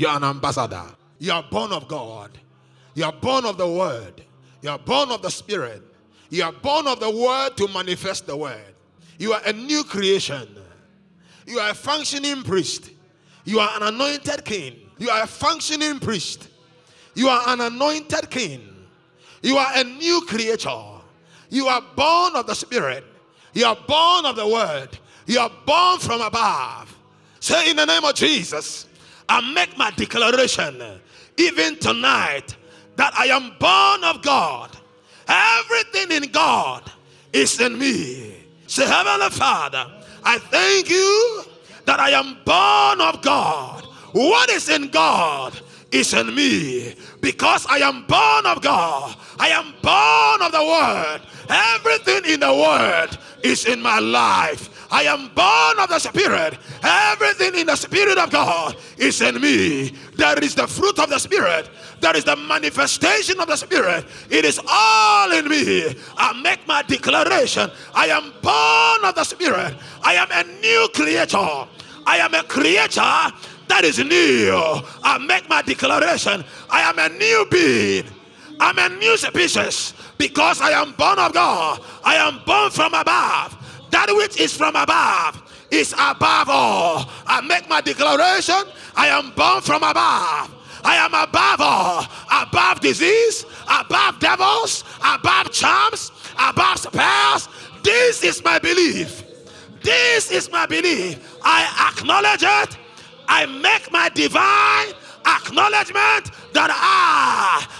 You're an ambassador. You're born of God. You're born of the Word. You're born of the Spirit. You are born of the Word to manifest the Word. You are a new creation. You are a functioning priest. You are an anointed king. You are a functioning priest. You are an anointed king. You are a new creature. You are born of the Spirit. You are born of the Word. You are born from above. Say in the name of Jesus, I make my declaration even tonight that I am born of God. Everything in God is in me. Say, Heavenly Father, I thank you that I am born of God. What is in God is in me. Because I am born of God, I am born of the Word. Everything in the Word is in my life. I am born of the Spirit. Everything in the Spirit of God is in me. There is the fruit of the Spirit. There is the manifestation of the Spirit. It is all in me. I make my declaration. I am born of the Spirit. I am a new creature. I am a creature that is new. I make my declaration. I am a new being. I'm a new species. Because I am born of God. I am born from above. That which is from above is above all. I make my declaration. I am born from above. I am above all. Above disease, above devils, above charms, above spells. This is my belief. This is my belief. I acknowledge it. I make my divine acknowledgement that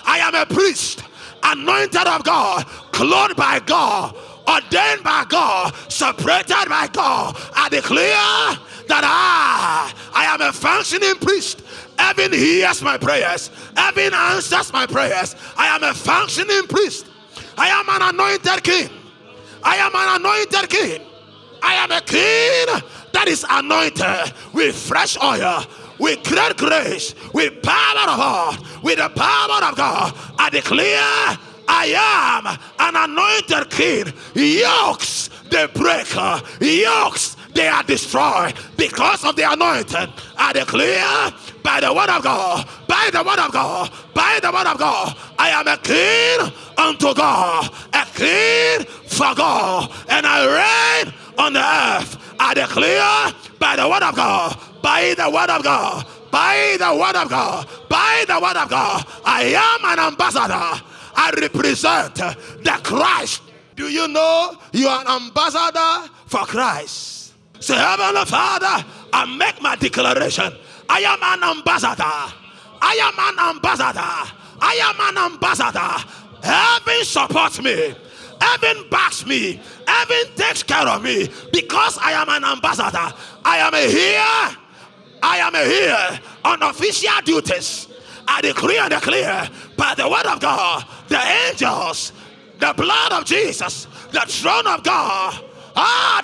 I am a priest, anointed of God, clothed by God, ordained by God, separated by God. I declare that I am a functioning priest. Heaven hears my prayers. Heaven answers my prayers. I am a functioning priest. I am an anointed king. I am an anointed king. I am a king that is anointed with fresh oil, with great grace, with power of God, with the power of God. I declare I am an anointed king. Yokes, they break. Yokes, they are destroyed because of the anointing. I declare by the word of God, by the word of God, by the word of God, I am a king unto God, a king for God, and I reign on the earth. I declare by the word of God, by the word of God, by the word of God, by the word of God, I am an ambassador. I represent the Christ. Do you know you are an ambassador for Christ? Say, Heavenly Father, I make my declaration. I am an ambassador. I am an ambassador. I am an ambassador. Heaven supports me. Heaven backs me. Heaven takes care of me because I am an ambassador. I am here. I am here on official duties. I decree and declare by the word of God, the angels, the blood of Jesus, the throne of God,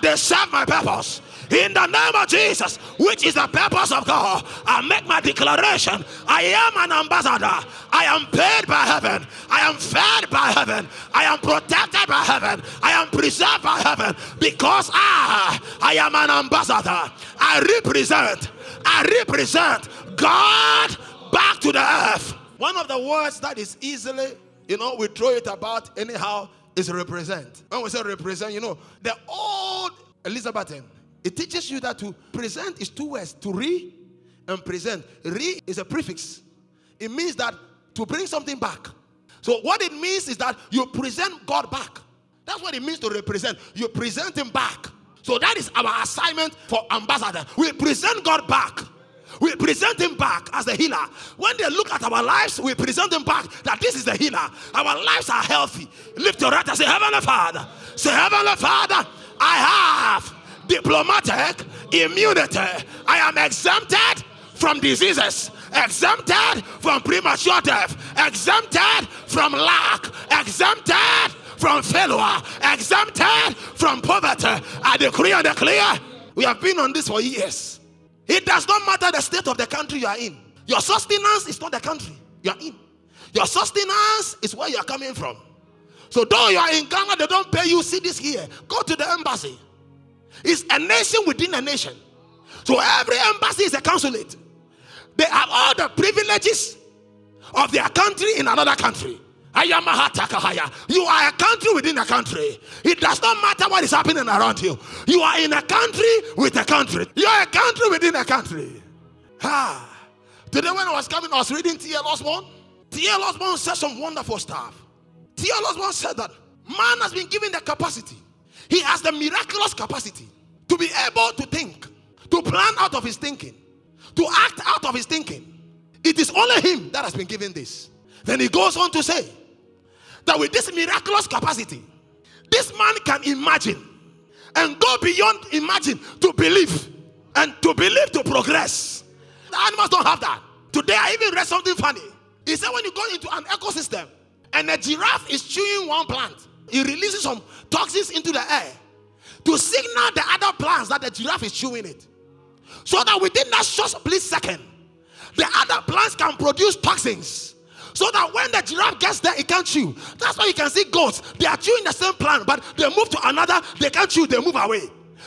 they serve my purpose. In the name of Jesus, which is the purpose of God, I make my declaration. I am an ambassador. I am paid by heaven. I am fed by heaven. I am protected by heaven. I am preserved by heaven. Because I am an ambassador. I represent God back to the earth. One of the words that is easily, we throw it about anyhow, is represent. When we say represent, the old Elizabethan, it teaches you that to present is two words, to re and present. Re is a prefix. It means that to bring something back. So what it means is that you present God back. That's what it means to represent. You present him back. So that is our assignment for ambassador. We present God back. We present him back as the healer. When they look at our lives, we present him back that this is the healer. Our lives are healthy. Lift your right and say, Heavenly Father. Say, Heavenly Father, I have diplomatic immunity. I am exempted from diseases, exempted from premature death, exempted from lack, exempted from failure, exempted from poverty. I decree and declare, we have been on this for years. It does not matter the state of the country you are in. Your sustenance is not the country you are in. Your sustenance is where you are coming from. So though you are in Ghana, they don't pay you cedis here. Go to the embassy. It's a nation within a nation. So every embassy is a consulate. They have all the privileges of their country in another country. You are a country within a country. It does not matter what is happening around you. You are in a country with a country. You are a country within a country. Ah. Today when I was coming, I was reading T.L. Osborne. T.L. Osborne said some wonderful stuff. T.L. Osborne said that man has been given the capacity. He has the miraculous capacity to be able to think, to plan out of his thinking, to act out of his thinking. It is only him that has been given this. Then he goes on to say that with this miraculous capacity, this man can imagine and go beyond imagine to believe, and to believe to progress. The animals don't have that. Today I even read something funny. He said when you go into an ecosystem and a giraffe is chewing one plant, it releases some toxins into the air to signal the other plants that the giraffe is chewing it. So that within that short split second, the other plants can produce toxins. So that when the giraffe gets there, it can't chew. That's why you can see goats. They are chewing the same plant, but they move to another. They can't chew. They move away.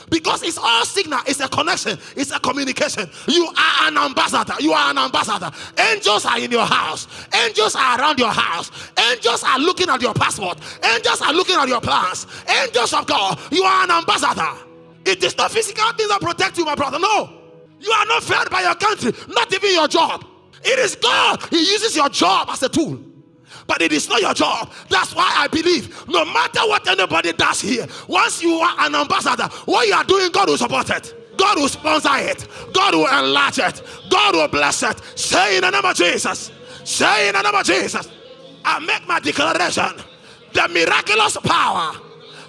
Because it's all signal. It's a connection. It's a communication. You are an ambassador. You are an ambassador. Angels are in your house. Angels are around your house. Angels are looking at your passport. Angels are looking at your plans. Angels of God, you are an ambassador. It is not physical things that protect you, my brother. No. You are not fed by your country. Not even your job. It is God. He uses your job as a tool. But it is not your job. That's why I believe no matter what anybody does here, once you are an ambassador, what you are doing, God will support it. God will sponsor it. God will enlarge it. God will bless it. Say in the name of Jesus. Say in the name of Jesus. I make my declaration. The miraculous power.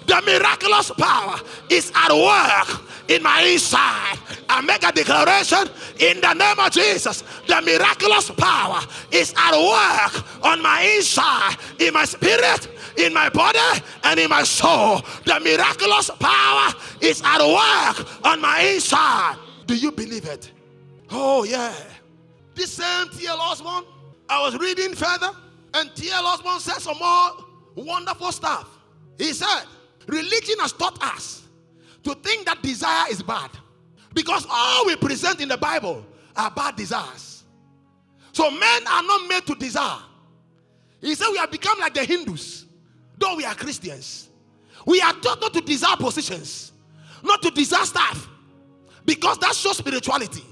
The miraculous power is at work in my inside. I make a declaration in the name of Jesus. The miraculous power is at work on my inside, in my spirit, in my body, and in my soul. The miraculous power is at work on my inside. Do you believe it? Oh yeah. This same T.L. Osborne, I was reading further, and T.L. Osborne said some more wonderful stuff. He said, religion has taught us to think that desire is bad, because all we present in the Bible are bad desires. So men are not made to desire. He said we have become like the Hindus, though we are Christians. We are taught not to desire positions, not to desire stuff, because that shows spirituality.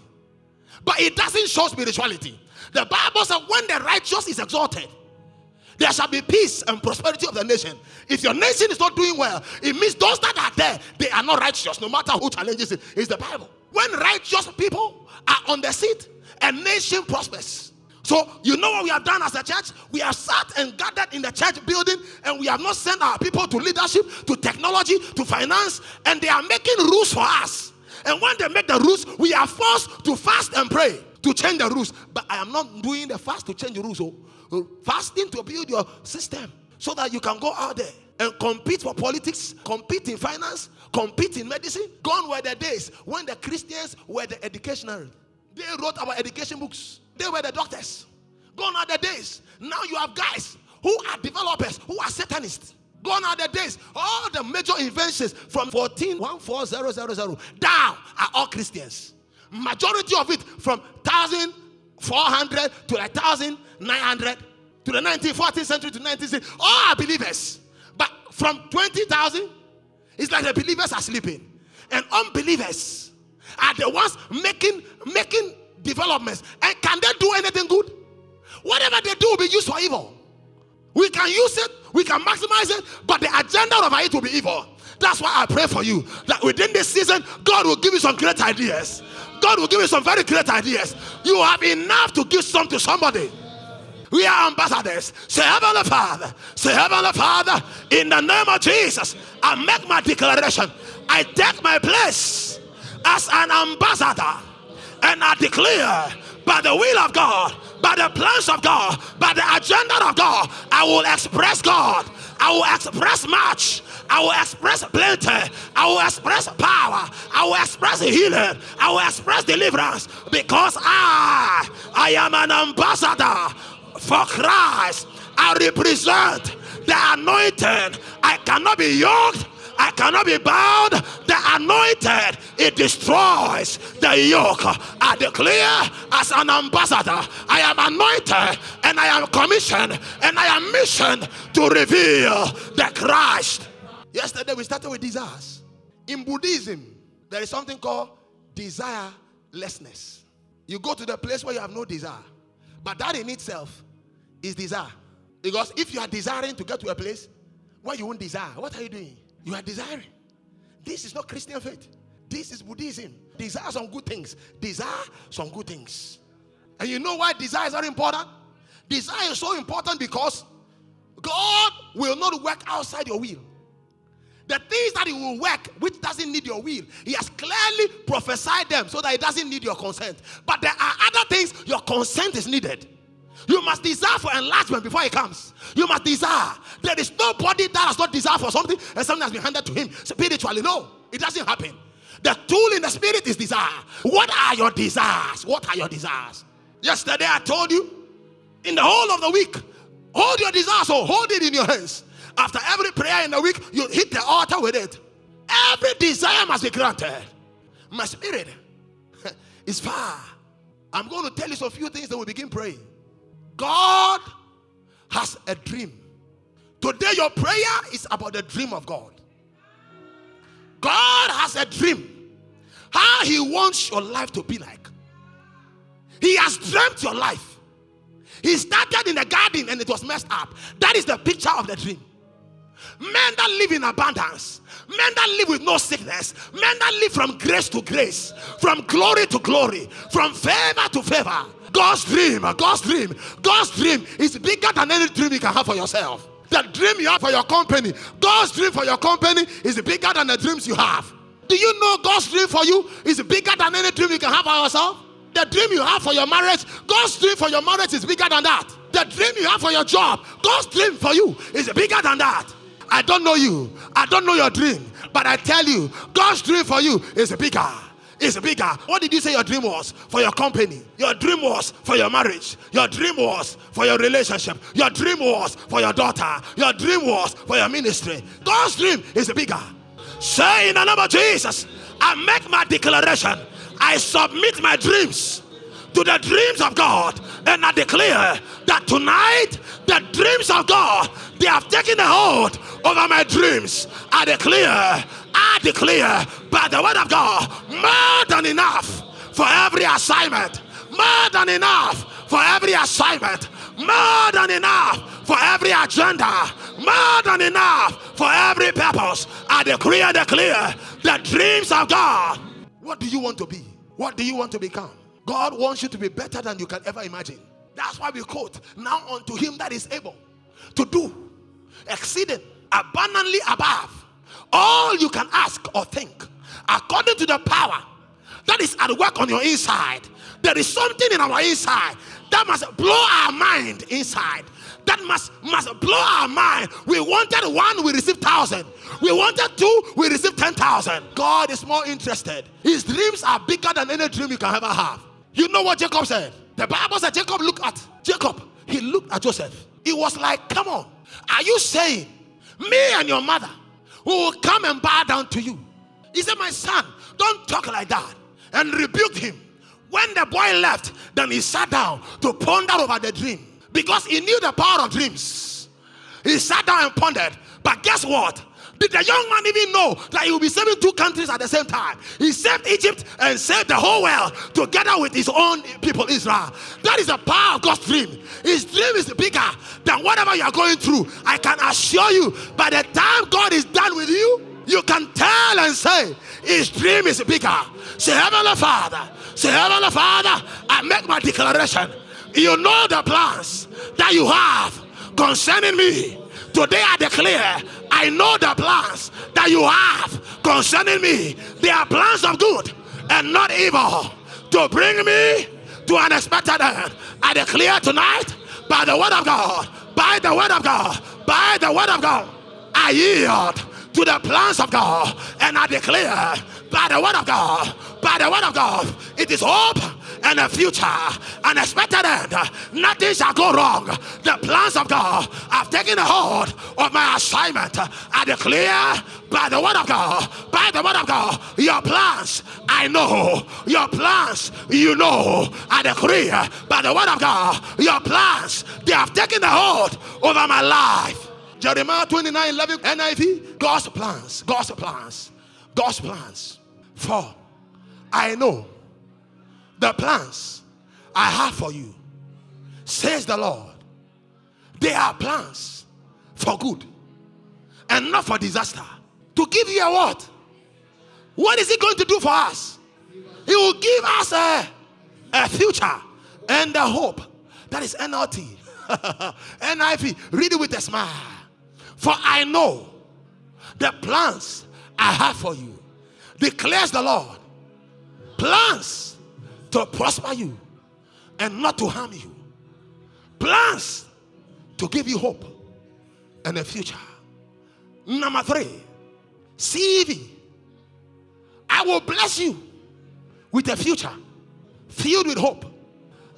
But it doesn't show spirituality. The Bible says when the righteous is exalted, there shall be peace and prosperity of the nation. If your nation is not doing well, it means those that are there, they are not righteous, no matter who challenges it. It's the Bible. When righteous people are on the seat, a nation prospers. So you know what we have done as a church? We have sat and gathered in the church building, and we have not sent our people to leadership, to technology, to finance, and they are making rules for us. And when they make the rules, we are forced to fast and pray to change the rules. But I am not doing the fast to change the rules. Fasting to build your system so that you can go out there and compete for politics, compete in finance, compete in medicine. Gone were the days when the Christians were the educational. They wrote our education books. They were the doctors. Gone are the days. Now you have guys who are developers, who are satanists. Gone are the days. All the major inventions from 14,140,000 down are all Christians. Majority of it from 1,400 to 1,900 to the 19th century to 1960. All are believers, but from 20,000, it's like the believers are sleeping, and unbelievers are the ones making developments. And can they do anything good? Whatever they do will be used for evil. We can use it, we can maximize it, but the agenda of it will be evil. That's why I pray for you that within this season, God will give you some great ideas. God will give you some very great ideas. You have enough to give some to somebody. We are ambassadors. Say, Heavenly Father. Say, Heavenly Father, in the name of Jesus, I make my declaration. I take my place as an ambassador, and I declare by the will of God, by the plans of God, by the agenda of God, I will express God. I will express much. I will express plenty. I will express power. I will express healing. I will express deliverance, because I am an ambassador for Christ. I represent the anointing. I cannot be yoked. I cannot be bound. The anointed, it destroys the yoke. I declare as an ambassador, I am anointed and I am commissioned and I am missioned to reveal the Christ. Yesterday we started with desires. In Buddhism, there is something called desirelessness. You go to the place where you have no desire. But that in itself is desire. Because if you are desiring to get to a place where you won't desire, what are you doing? You are desiring. This is not Christian faith. This is Buddhism. Desire some good things. Desire some good things. And you know why desires are important? Desire is so important because God will not work outside your will. The things that he will work, which doesn't need your will, he has clearly prophesied them so that it doesn't need your consent. But there are other things your consent is needed. You must desire for enlargement before it comes. You must desire. There is nobody that has not desired for something and something has been handed to him spiritually. No, it doesn't happen. The tool in the spirit is desire. What are your desires? What are your desires? Yesterday I told you, in the whole of the week, hold your desires or hold it in your hands. After every prayer in the week, you hit the altar with it. Every desire must be granted. My spirit is far. I'm going to tell you some few things that we begin praying. God has a dream. Today your prayer is about the dream of God. God has a dream. How he wants your life to be like. He has dreamt your life. He started in the garden and it was messed up. That is the picture of the dream. Men that live in abundance, men that live with no sickness, men that live from grace to grace, from glory to glory, from favor to favor. God's dream is bigger than any dream you can have for yourself. The dream you have for your company, God's dream for your company is bigger than the dreams you have. Do you know God's dream for you is bigger than any dream you can have for yourself? The dream you have for your marriage, God's dream for your marriage is bigger than that. The dream you have for your job, God's dream for you is bigger than that. I don't know you. I don't know your dream. But I tell you, God's dream for you is bigger. It's bigger. What did you say your dream was? For your company. Your dream was for your marriage. Your dream was for your relationship. Your dream was for your daughter. Your dream was for your ministry. God's dream is bigger. Say in the name of Jesus, I make my declaration. I submit my dreams to the dreams of God, and I declare that tonight the dreams of God, they have taken a hold over my dreams. I declare by the word of God, more than enough for every assignment, more than enough for every assignment, more than enough for every agenda, more than enough for every purpose. I declare the dreams of God. What do you want to be? What do you want to become? God wants you to be better than you can ever imagine. That's why we quote, now unto him that is able to do exceeding abundantly above all you can ask or think, according to the power that is at work on your inside. There is something in our inside that must blow our mind inside. That must blow our mind. We wanted one, we received 1,000. We wanted two, we received 10,000. God is more interested. His dreams are bigger than any dream you can ever have. You know what Jacob said? The Bible said Jacob looked at Jacob. He looked at Joseph. He was like, come on. Are you saying me and your mother will come and bow down to you? He said, my son, don't talk like that. And rebuked him. When the boy left, then he sat down to ponder over the dream. Because he knew the power of dreams. He sat down and pondered. But guess what? Did the young man even know that he will be saving two countries at the same time? He saved Egypt and saved the whole world together with his own people, Israel. That is the power of God's dream. His dream is bigger than whatever you are going through. I can assure you, by the time God is done with you, you can tell and say, his dream is bigger. Say, Heavenly Father, I make my declaration. You know the plans that you have concerning me. Today I declare, I know the plans that you have concerning me. They are plans of good and not evil, to bring me to an expected end. I declare tonight, by the word of God, I yield to the plans of God. And I declare, by the word of God, it is hope, and a future, an expected end. Nothing shall go wrong. The plans of God have taken a hold of my assignment. I declare by the word of God, by the word of God, your plans I know, your plans you know. I decree by the word of God, your plans, they have taken a hold over my life. Jeremiah 29:11 NIV, God's plans, God's plans, God's plans. For I know the plans I have for you, says the Lord. They are plans for good and not for disaster. To give you a what? What is he going to do for us? He will give us a future and a hope. That is NLT. NIV, read it with a smile. For I know the plans I have for you, declares the Lord. Plans to prosper you and not to harm you. Plans to give you hope and a future. Number 3, CV. I will bless you with a future filled with hope,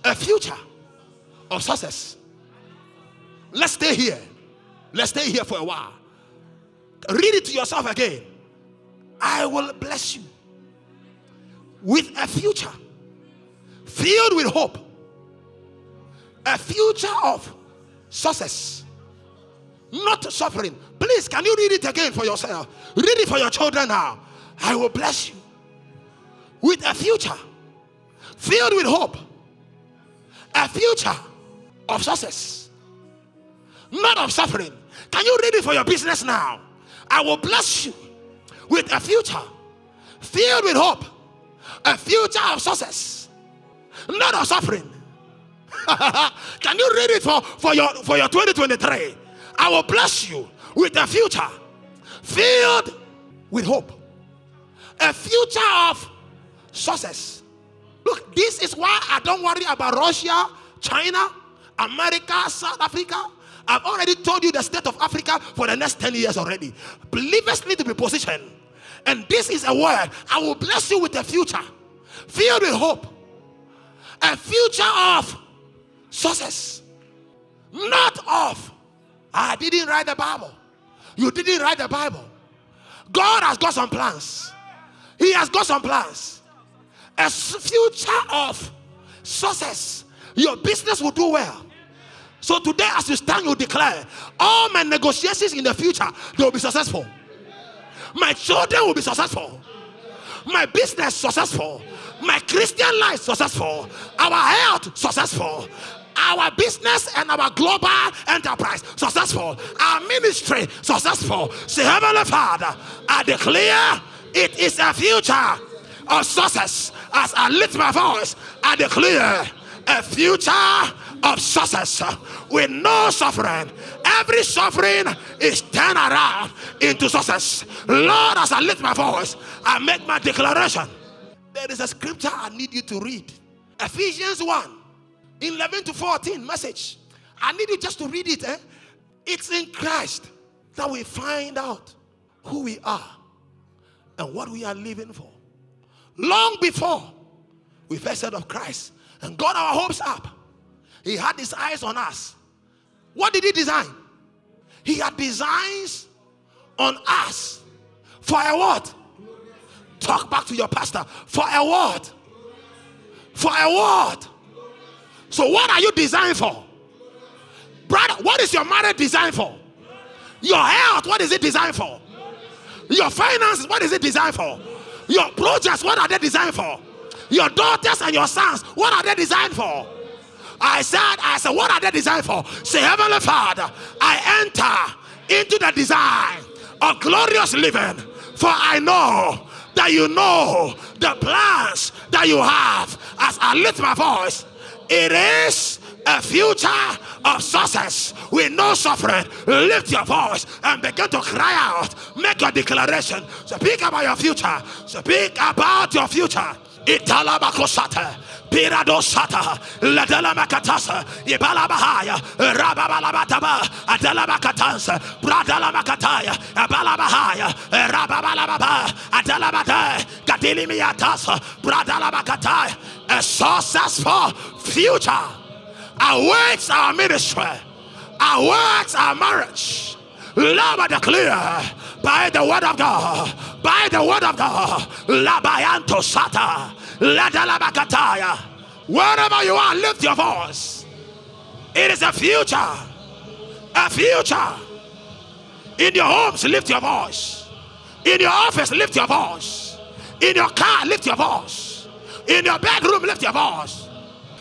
a future of success. Let's stay here. Let's stay here for a while. Read it to yourself again. I will bless you with a future filled with hope, a future of success, not suffering. Please, can you read it again for yourself? Read it for your children now. I will bless you with a future filled with hope, a future of success, not of suffering. Can you read it for your business now? I will bless you with a future filled with hope, a future of success, not of suffering. Can you read it for your 2023? I will bless you with a future filled with hope, a future of success. Look, this is why I don't worry about Russia, China, America, South Africa. I've already told you the state of Africa for the next 10 years already. Believers need to be positioned. And this is a word. I will bless you with a future filled with hope, a future of success, not of, I didn't write the Bible. You didn't write the Bible. God has got some plans. He has got some plans. A future of success. Your business will do well. So today as you stand, you declare, all my negotiations in the future, they will be successful. My children will be successful. My business successful. My Christian life successful. Our health successful. Our business and our global enterprise successful. Our ministry successful. Say, Heavenly Father, I declare it is a future of success. As I lift my voice, I declare a future of success with no suffering. Every suffering is turned around into success. Lord, as I lift my voice, I make my declaration. There is a scripture I need you to read. Ephesians 1:11-14 message. I need you just to read it. It's in Christ that we find out who we are and what we are living for. Long before we first heard of Christ and got our hopes up, He had His eyes on us. What did He design? He had designs on us. For a what? Talk back to your pastor. For a what? For a what? So what are you designed for? Brother, what is your marriage designed for? Your health, what is it designed for? Your finances, what is it designed for? Your projects, what are they designed for? Your daughters and your sons, what are they designed for? I said, what are they designed for? Say, Heavenly Father, I enter into the design of glorious living, for I know that you know the plans that you have. As I lift my voice, it is a future of success with no suffering. Lift your voice and begin to cry out. Make your declaration. Speak about your future. Speak about your future. Italabakosate. Piradosata, Ladalamakatasa, Ibalabahaya, Rababalabataba, Adalabakatasa, Bradalamakataya, Abalabahaya, Rababalababa, Adalabata, Gadilimiatasa, Bradalabakataya, a successful future awaits our ministry, awaits our marriage. Love and declare by the word of God, by the word of God, Labayanto Sata, Ladalabakataya. Wherever you are, lift your voice. It is a future, a future. In your homes, lift your voice. In your office, lift your voice. In your car, lift your voice. In your bedroom, lift your voice.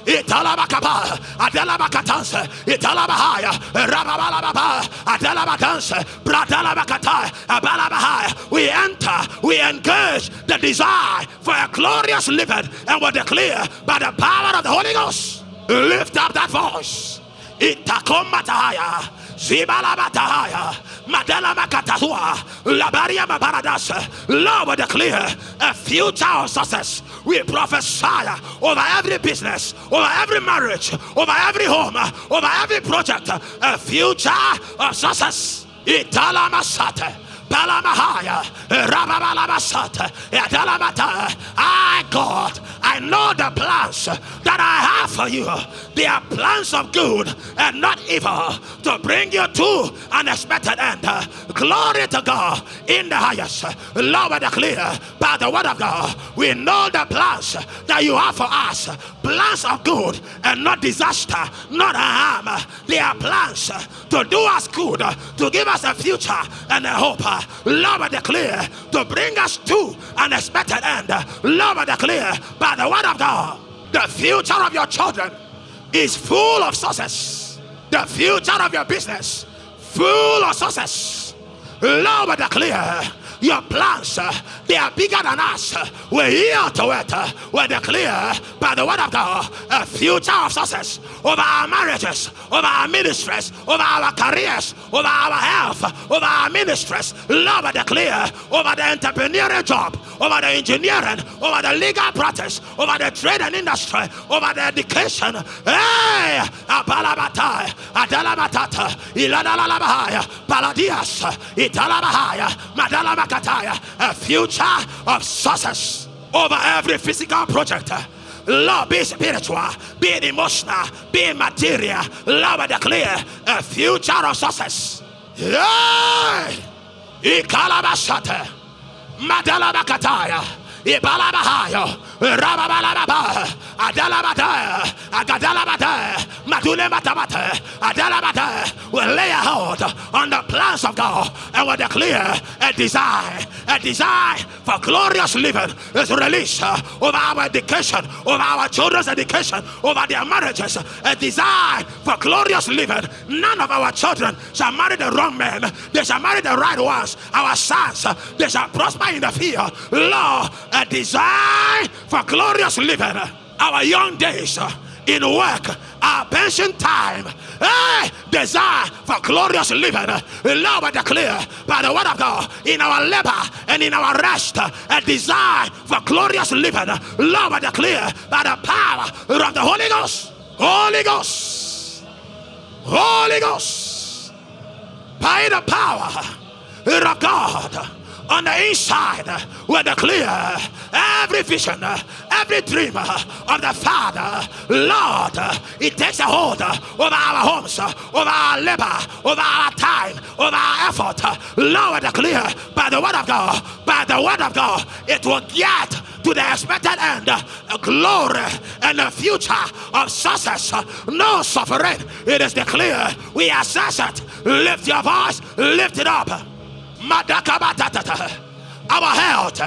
Italabakaba, Adalabakatansa, Italabahaya, Rababalababa, Adalabatansa, Bradalabakata, Abalabahaya. We enter, we engage the desire for a glorious living, and we declare by the power of the Holy Ghost. Lift up that voice. Itakomatahaya, Zibalabatahaya, Madalamakatahua, Labaria Mabaradas. Lord, we declare a future of success. We prophesy over every business, over every marriage, over every home, over every project, a future of success. Italamasate. Balamahaya, Rababalabasata, Adalamata. I, God, I know the plans that I have for you. They are plans of good and not evil, to bring you to an expected end. Glory to God in the highest. Lord, we declare by the word of God, we know the plans that you have for us. Plans of good and not disaster, not harm. They are plans to do us good, to give us a future and a hope. Love and declare to bring us to an expected end. Love and declare by the word of God, the future of your children is full of success. The future of your business, full of success. Love and declare your plans, they are bigger than us. We're here to it. We declare by the word of God a future of success over our marriages, over our ministries, over our careers, over our health, over our ministries. Lord, we declare over the entrepreneurial job, over the engineering, over the legal practice, over the trade and industry, over the education. Hey, Abalabatai, Adalabatata, Iladalabahaya, Paladias, Italabahaya, Madalabahaya. A future of success over every physical project. Lord, be spiritual, be emotional, be material. Lord, we declare a future of success. Yeah. Ikalabashate, Madalabakataya, Ibalabahayo, Rababalababa, Adalabata, Agadalabata, Madulematabata, Adalabata. We lay a hold on the plans of God and we declare a desire for glorious living is released over our education, over our children's education, over their marriages. A desire for glorious living. None of our children shall marry the wrong man, they shall marry the right ones. Our sons, they shall prosper in the field. Lord, a desire for glorious living. Our young days in work, our pension time, desire for glorious living. Lord, we declare by the word of God in our labor and in our rest, a desire for glorious living. Lord, we declare by the power of the Holy Ghost, Holy Ghost, Holy Ghost, by the power of God. On the inside, we declare every vision, every dream of the Father. Lord, it takes a hold over our homes, over our labor, over our time, over our effort. Lord, we declare by the word of God, by the word of God, it will get to the expected end, a glory and a future of success, no suffering. It is declared, we assess it. Lift your voice, lift it up. Our health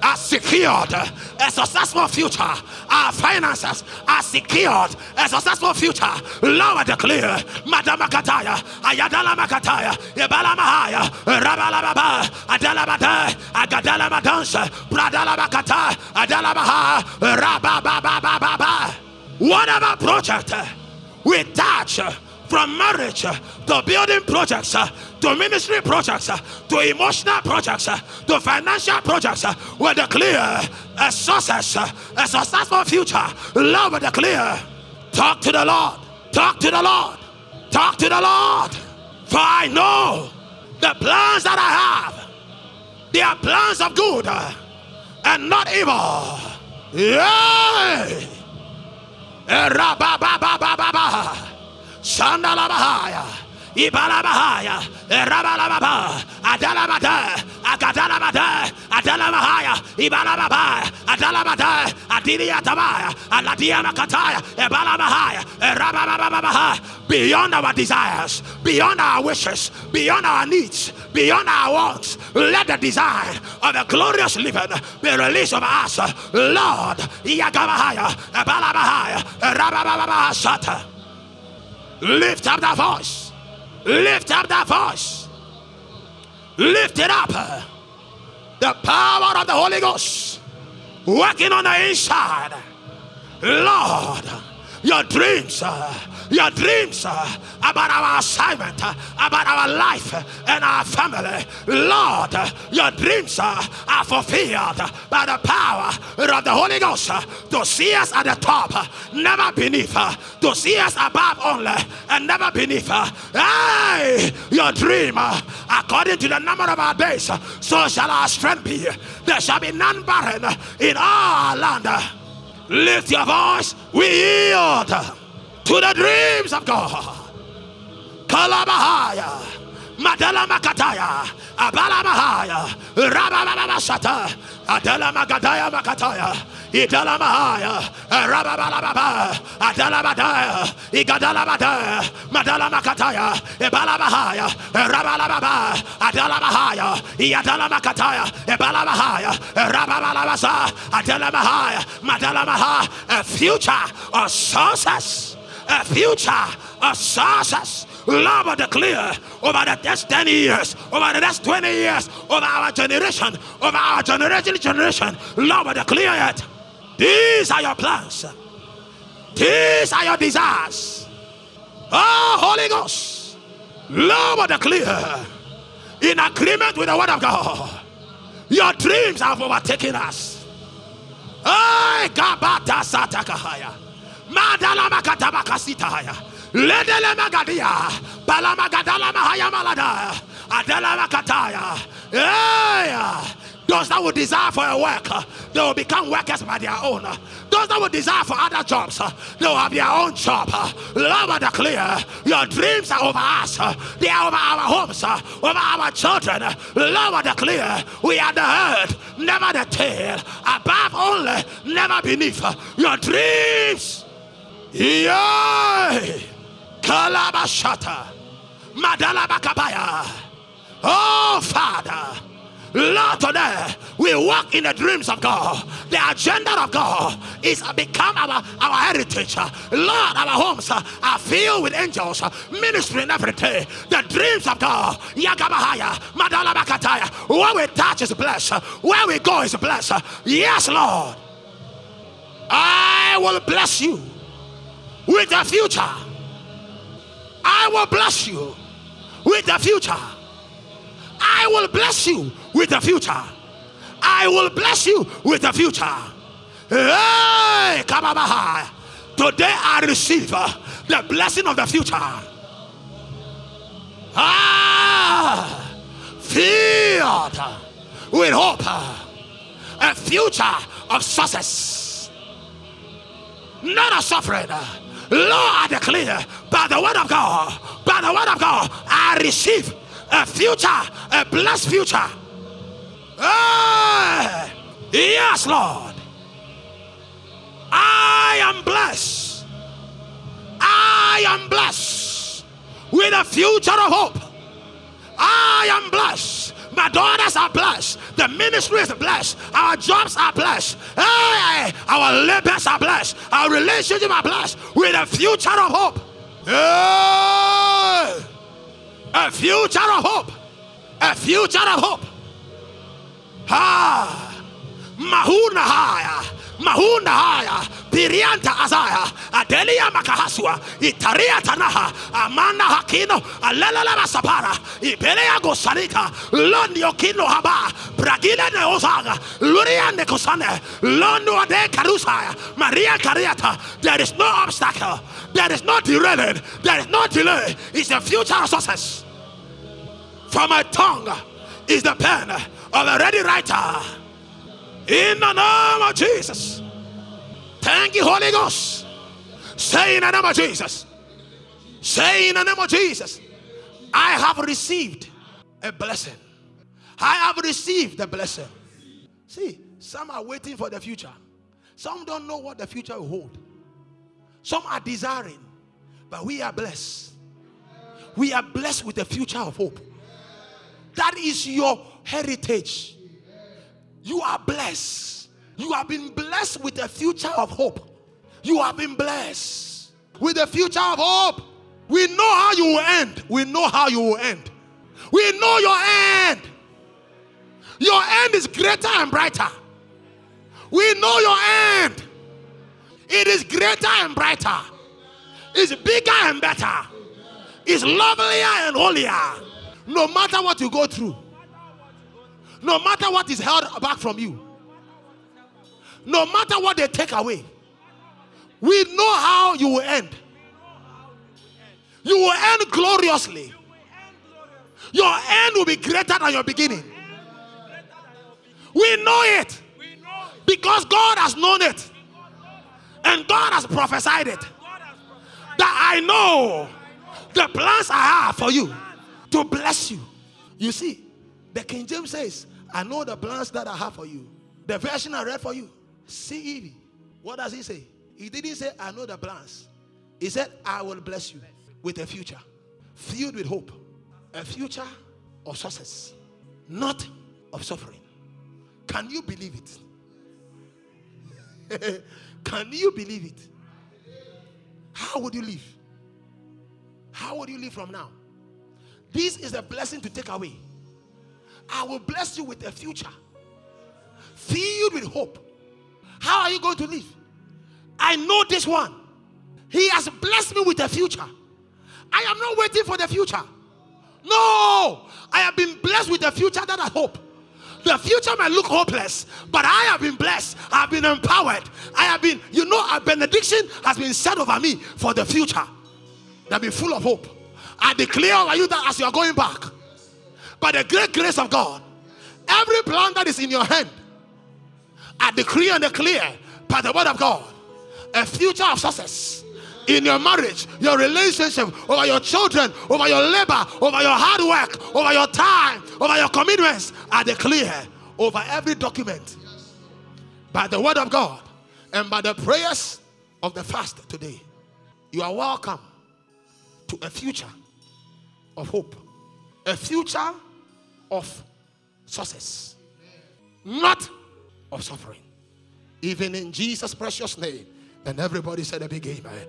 are secured, a successful future. Our finances are secured, a successful future. Lord, declare, Madamakataya, Ayadalamakataya, Ebalamahaya, Rabalababa, Adalabada, Agadalamadansa, Bradalabakata, Adalabaha, Rabababababa. Whatever project we touch, from marriage to building projects to ministry projects to emotional projects to financial projects. We declare a success, a successful future. Lord, we declare. Talk to the Lord. Talk to the Lord. Talk to the Lord. For I know the plans that I have. They are plans of good and not evil. Yay! Beyond our desires, beyond our wishes, beyond our needs, beyond our wants, let the desire of a glorious living be released of us, Lord. Lift up the voice. Lift up the voice. Lift it up. The power of the Holy Ghost working on the inside. Lord, your dreams about our assignment, about our life and our family. Lord, your dreams are fulfilled by the power of the Holy Ghost to see us at the top, never beneath, to see us above only and never beneath. Hey, your dream, according to the number of our days, so shall our strength be. There shall be none barren in our land. Lift your voice, we yield to the dreams of God. Kalabahaya, Madala Makataya, Abala Mahaya, Rabalabashata, Adela Magadaya Makataya, Idala Mahaya, Rabalababa, Adela Badaya, Igadala Badaya, Madala Makataya, Ebala Mahaya, Rabalababa, Adela Mahaya, Iadala Makataya, Ebala Mahaya, Rabalabasa, Adela Mahaya, Madala Mahaya, a future of sources. A future of success. Lord, we declare over the next 10 years, over the next 20 years, over our generation, Lord, we declare it. These are your plans. These are your desires. Oh, Holy Ghost, Lord, we declare in agreement with the Word of God, your dreams have overtaken us. Oh, Gabata Satakahaya. Madala makataba kasitaya, ledele magadia, balamagadala mahaya malada, adela makataya. Yeah. Those that would desire for a work, they will become workers by their own. Those that would desire for other jobs, they will have their own job. Lord, declare your dreams are over us. They are over our homes, over our children. Lord, declare we are the head, never the tail, above only, never beneath. Your dreams. Yay! Kalabashata. Madalabakabaya. Oh, Father. Lord, today we walk in the dreams of God. The agenda of God is become our heritage. Lord, our homes are filled with angels ministering every day. The dreams of God, Yagamahaya, Madala Bakataya. Where we touch is blessed, where we go is blessed. Yes, Lord, I will bless you with the future. I will bless you with the future. I will bless you with the future. I will bless you with the future. Hey, Kababaha. Today I receive the blessing of the future. Ah, filled with hope, a future of success, not of suffering. Lord, I declare by the word of God, I receive a future, a blessed future. Yes, Lord. I am blessed. I am blessed with a future of hope. I am blessed. My daughters are blessed. The ministry is blessed. Our jobs are blessed. Our labors are blessed. Our relationships are blessed with a future of hope. A future of hope. A future of hope. Ah, Mahunahaya. mahunda haya pirianta azaya adelia makahaswa itaria tanaha amana hakino alelala masapara ipelea gosarika lonyo kino haba bragile ne osaga luria ne kosane lono de karusaya maria kariata. There is no obstacle, there is no derailment, there is no delay. It's the future success. For my tongue is the pen of a ready writer. In the name of Jesus. Thank you, Holy Ghost. Say in the name of Jesus. Say in the name of Jesus. I have received a blessing. I have received the blessing. See, some are waiting for the future. Some don't know what the future will hold. Some are desiring, but we are blessed. We are blessed with the future of hope. That is your heritage. You are blessed. You have been blessed with a future of hope. You have been blessed with a future of hope. We know how you will end. We know how you will end. We know your end. Your end is greater and brighter. We know your end. It is greater and brighter. It's bigger and better. It's lovelier and holier. No matter what you go through. No matter what is held back from you. No matter what they take away. We know how you will end. You will end gloriously. Your end will be greater than your beginning. We know it. Because God has known it. And God has prophesied it. That I know the plans I have for you. To bless you. You see. The King James says, I know the plans that I have for you. The version I read for you, CEV. What does he say? He didn't say, I know the plans. He said, I will bless you with a future filled with hope. A future of success, not of suffering. Can you believe it? Can you believe it? How would you live? How would you live from now? This is a blessing to take away. I will bless you with a future filled with hope. How are you going to live? I know this one. He has blessed me with a future. I am not waiting for the future. No, I have been blessed with a future that I hope. The future might look hopeless, but I have been blessed. I have been empowered. I have been, a benediction has been said over me for the future. That be full of hope. I declare over you that as you are going back, by the great grace of God, every plan that is in your hand, I decree and declare by the word of God, a future of success in your marriage, your relationship, over your children, over your labor, over your hard work, over your time, over your commitments. I declare over every document by the word of God and by the prayers of the fast today. You are welcome to a future of hope. A future of success, not of suffering. Even in Jesus' precious name. And everybody said a big amen.